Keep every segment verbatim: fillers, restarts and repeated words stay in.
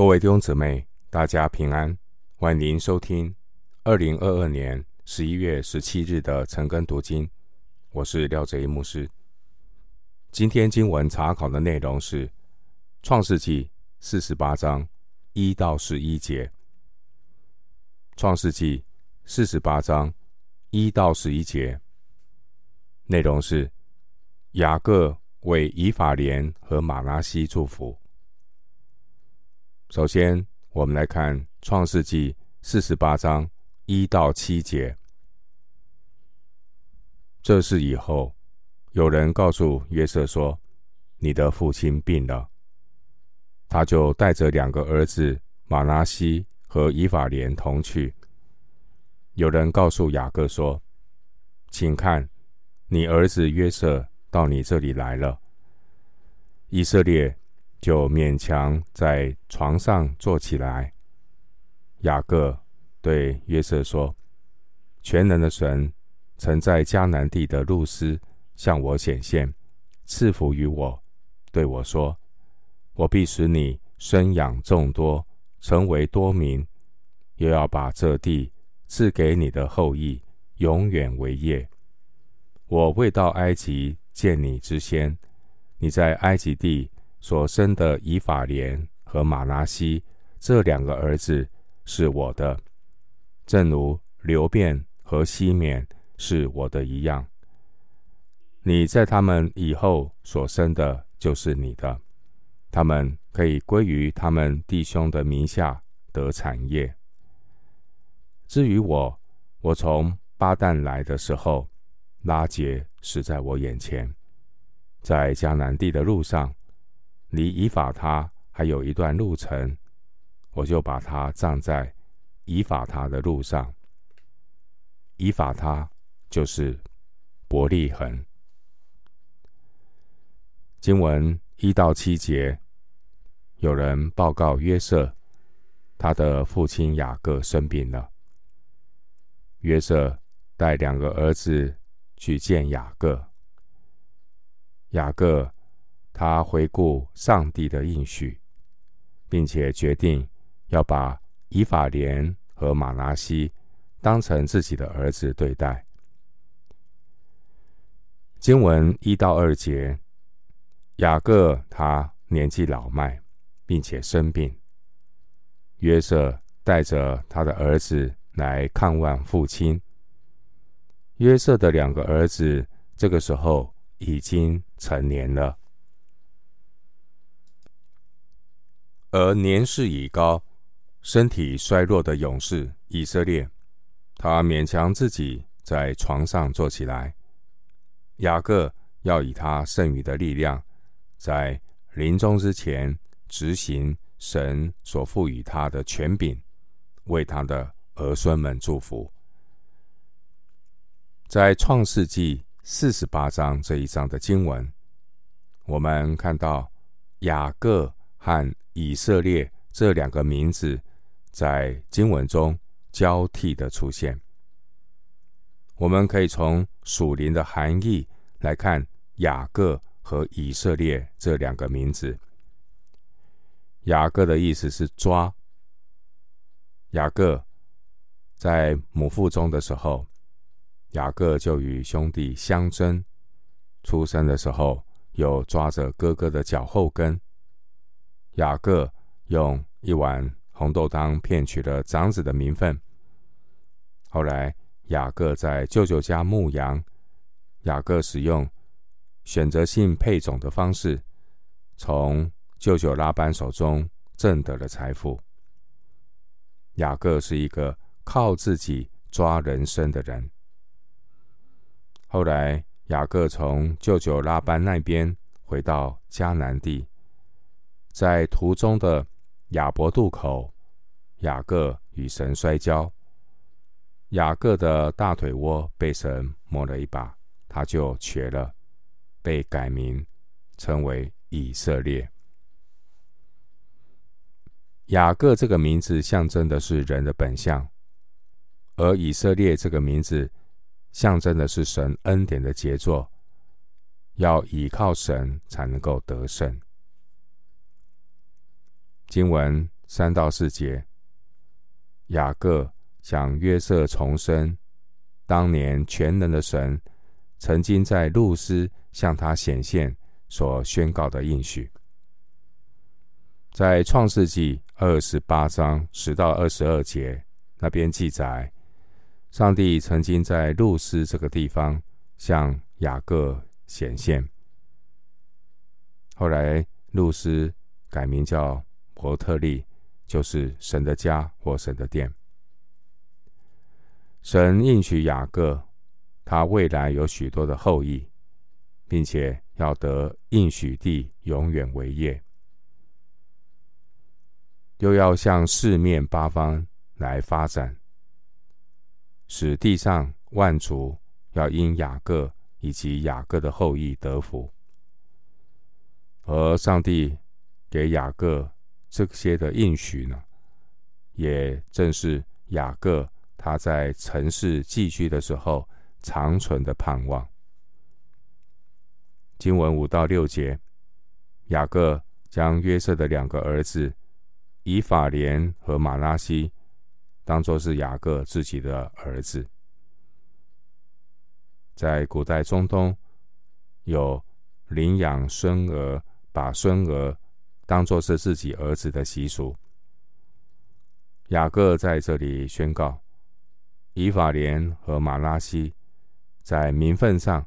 各位弟兄姊妹，大家平安，欢迎收听二零二二年十一月十七日的晨更读经，我是廖哲一牧师。今天经文查考的内容是创世纪四十八章一到十一节。创世纪四十八章一到十一节内容是雅各为以法莲和马拿西祝福。首先，我们来看创世纪四十八章一到七节。这事以后，有人告诉约瑟说，你的父亲病了。他就带着两个儿子马拿西和以法莲同去。有人告诉雅各说，请看，你儿子约瑟到你这里来了。以色列就勉强在床上坐起来。雅各对约瑟说，全能的神曾在迦南地的路斯向我显现，赐福于我，对我说，我必使你生养众多，成为多民，又要把这地赐给你的后裔，永远为业。我未到埃及见你之先，你在埃及地所生的以法莲和马拿西这两个儿子是我的，正如流便和西缅是我的一样。你在他们以后所生的就是你的，他们可以归于他们弟兄的名下得产业。至于我，我从巴旦来的时候，拉结是在我眼前，在迦南地的路上，离以法他还有一段路程，我就把他葬在以法他的路上。以法他就是伯利恒。经文一到七节，有人报告约瑟，他的父亲雅各生病了。约瑟带两个儿子去见雅各。雅各他回顾上帝的应许，并且决定要把以法莲和马拿西当成自己的儿子对待。经文一到二节，雅各他年纪老迈，并且生病。约瑟带着他的儿子来看望父亲。约瑟的两个儿子这个时候已经成年了，而年事已高、身体衰弱的勇士以色列，他勉强自己在床上坐起来。雅各要以他剩余的力量，在临终之前执行神所赋予他的权柄，为他的儿孙们祝福。在创世纪四十八章这一章的经文，我们看到雅各和以色列这两个名字在经文中交替的出现。我们可以从属灵的含义来看雅各和以色列这两个名字。雅各的意思是抓。雅各在母腹中的时候，雅各就与兄弟相争，出生的时候又抓着哥哥的脚后跟。雅各用一碗红豆汤骗取了长子的名分。后来雅各在舅舅家牧羊，雅各使用选择性配种的方式，从舅舅拉班手中挣得了财富。雅各是一个靠自己抓人生的人。后来雅各从舅舅拉班那边回到迦南地，在途中的雅伯渡口，雅各与神摔跤，雅各的大腿窝被神摸了一把，他就瘸了，被改名称为以色列。雅各这个名字象征的是人的本相，而以色列这个名字象征的是神恩典的杰作，要倚靠神才能够得胜。经文三到四节，雅各向约瑟重申，当年全能的神曾经在路斯向他显现所宣告的应许。在创世纪二十八章十到二十二节那边记载，上帝曾经在路斯这个地方向雅各显现。后来路斯改名叫伯特利，就是神的家或神的殿。神应许雅各，他未来有许多的后裔，并且要得应许地永远为业，又要向四面八方来发展，使地上万族要因雅各以及雅各的后裔得福。而上帝给雅各这些的应许呢，也正是雅各他在尘世寄居的时候长存的盼望。经文五到六节，雅各将约瑟的两个儿子以法莲和玛拿西当作是雅各自己的儿子。在古代中东，有领养孙儿，把孙儿当作是自己儿子的习俗。雅各在这里宣告，以法莲和玛拿西在名分上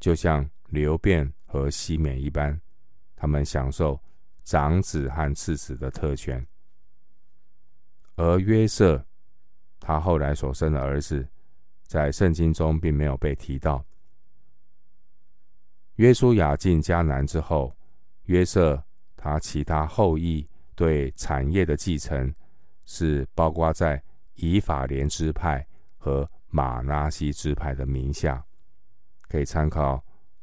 就像流便和西缅一般，他们享受长子和次子的特权。而约瑟他后来所生的儿子，在圣经中并没有被提到。约书亚进迦南之后，约瑟他其他后裔对产业的继承是包括在以法莲支派和玛拿西支派的名下，可以参考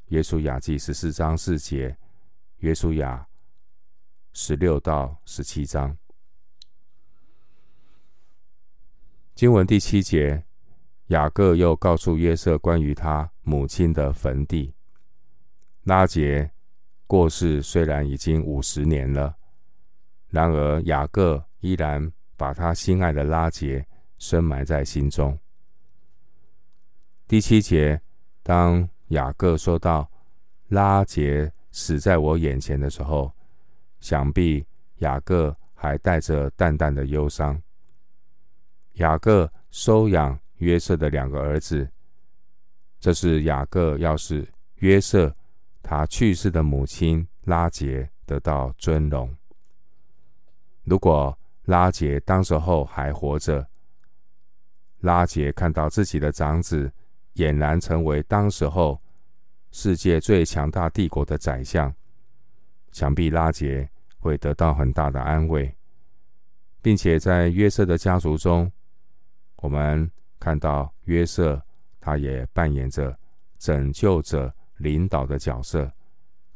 约书亚记十四章四节，约书亚十六到十七章。经文第七节，雅各又告诉约瑟关于他母亲的坟地。拉结过世虽然已经五十年了，然而雅各依然把他心爱的拉结深埋在心中。第七节，当雅各说到拉结死在我眼前的时候，想必雅各还带着淡淡的忧伤。雅各收养约瑟的两个儿子，这是雅各要使约瑟他去世的母亲拉结得到尊荣。如果拉结当时候还活着，拉结看到自己的长子俨然成为当时候世界最强大帝国的宰相，想必拉结会得到很大的安慰。并且在约瑟的家族中，我们看到约瑟他也扮演着拯救者、领导的角色，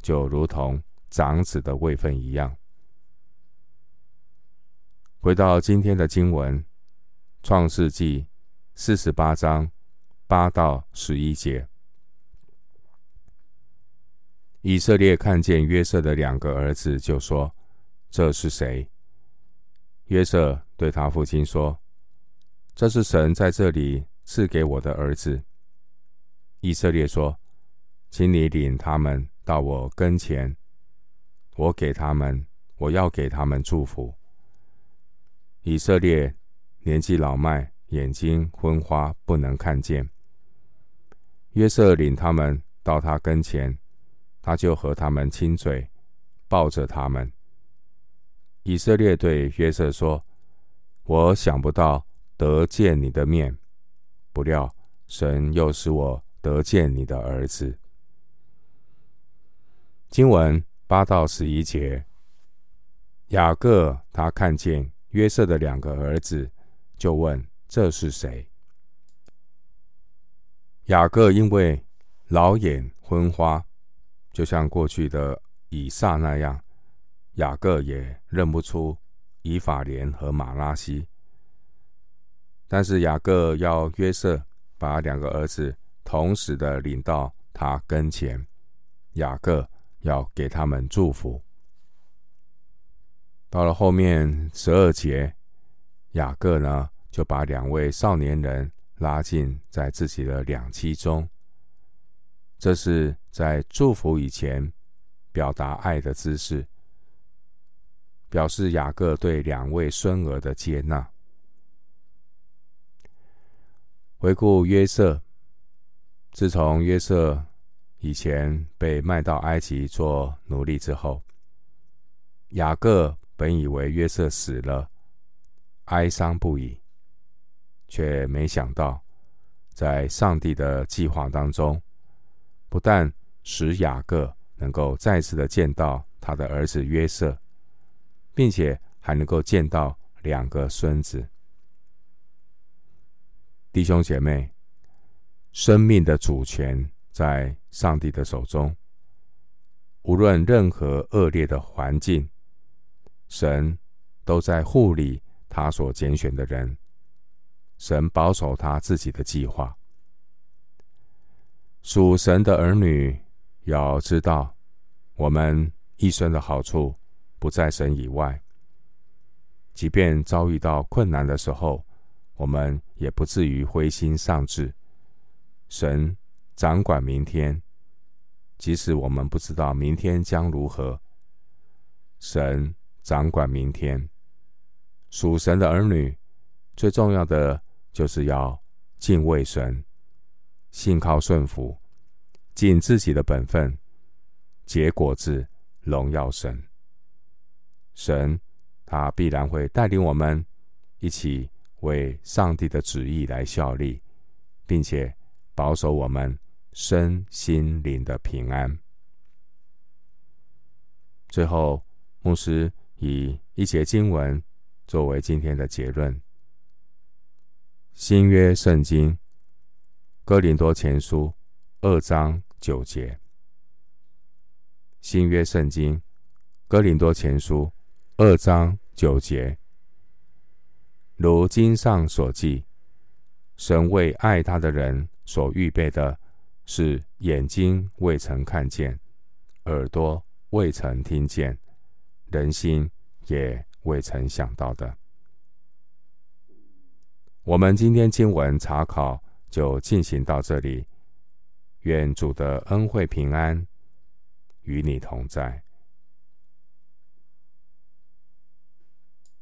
就如同长子的位分一样。回到今天的经文，创世纪四十八章八到十一节，以色列看见约瑟的两个儿子，就说：这是谁？约瑟对他父亲说：这是神在这里赐给我的儿子。以色列说：请你领他们到我跟前，我给他们，我要给他们祝福。以色列年纪老迈，眼睛昏花，不能看见。约瑟领他们到他跟前，他就和他们亲嘴，抱着他们。以色列对约瑟说：我想不到得见你的面，不料神又使我得见你的儿子。经文八到十一节，雅各他看见约瑟的两个儿子，就问：这是谁？雅各因为老眼昏花，就像过去的以撒那样，雅各也认不出以法莲和玛拿西。但是雅各要约瑟把两个儿子同时的领到他跟前，雅各要给他们祝福。到了后面十二节，雅各呢就把两位少年人拉进在自己的两栖中，这是在祝福以前表达爱的姿势，表示雅各对两位孙儿的接纳。回顾约瑟，自从约瑟以前被卖到埃及做奴隶之后，雅各本以为约瑟死了，哀伤不已，却没想到在上帝的计划当中，不但使雅各能够再次的见到他的儿子约瑟，并且还能够见到两个孙子。弟兄姐妹，生命的主权在上帝的手中，无论任何恶劣的环境，神都在护理他所拣选的人，神保守他自己的计划。属神的儿女要知道，我们一生的好处不在神以外，即便遭遇到困难的时候，我们也不至于灰心丧志。神掌管明天，即使我们不知道明天将如何，神掌管明天。属神的儿女最重要的就是要敬畏神，信靠顺服，尽自己的本分，结果子荣耀神。神他必然会带领我们一起为上帝的旨意来效力，并且保守我们身心灵的平安。最后，牧师以一节经文作为今天的结论。新约圣经哥林多前书二章九节，新约圣经哥林多前书二章九节，如经上所记，神为爱他的人所预备的，是眼睛未曾看见，耳朵未曾听见，人心也未曾想到的。我们今天经文查考就进行到这里，愿主的恩惠平安与你同在。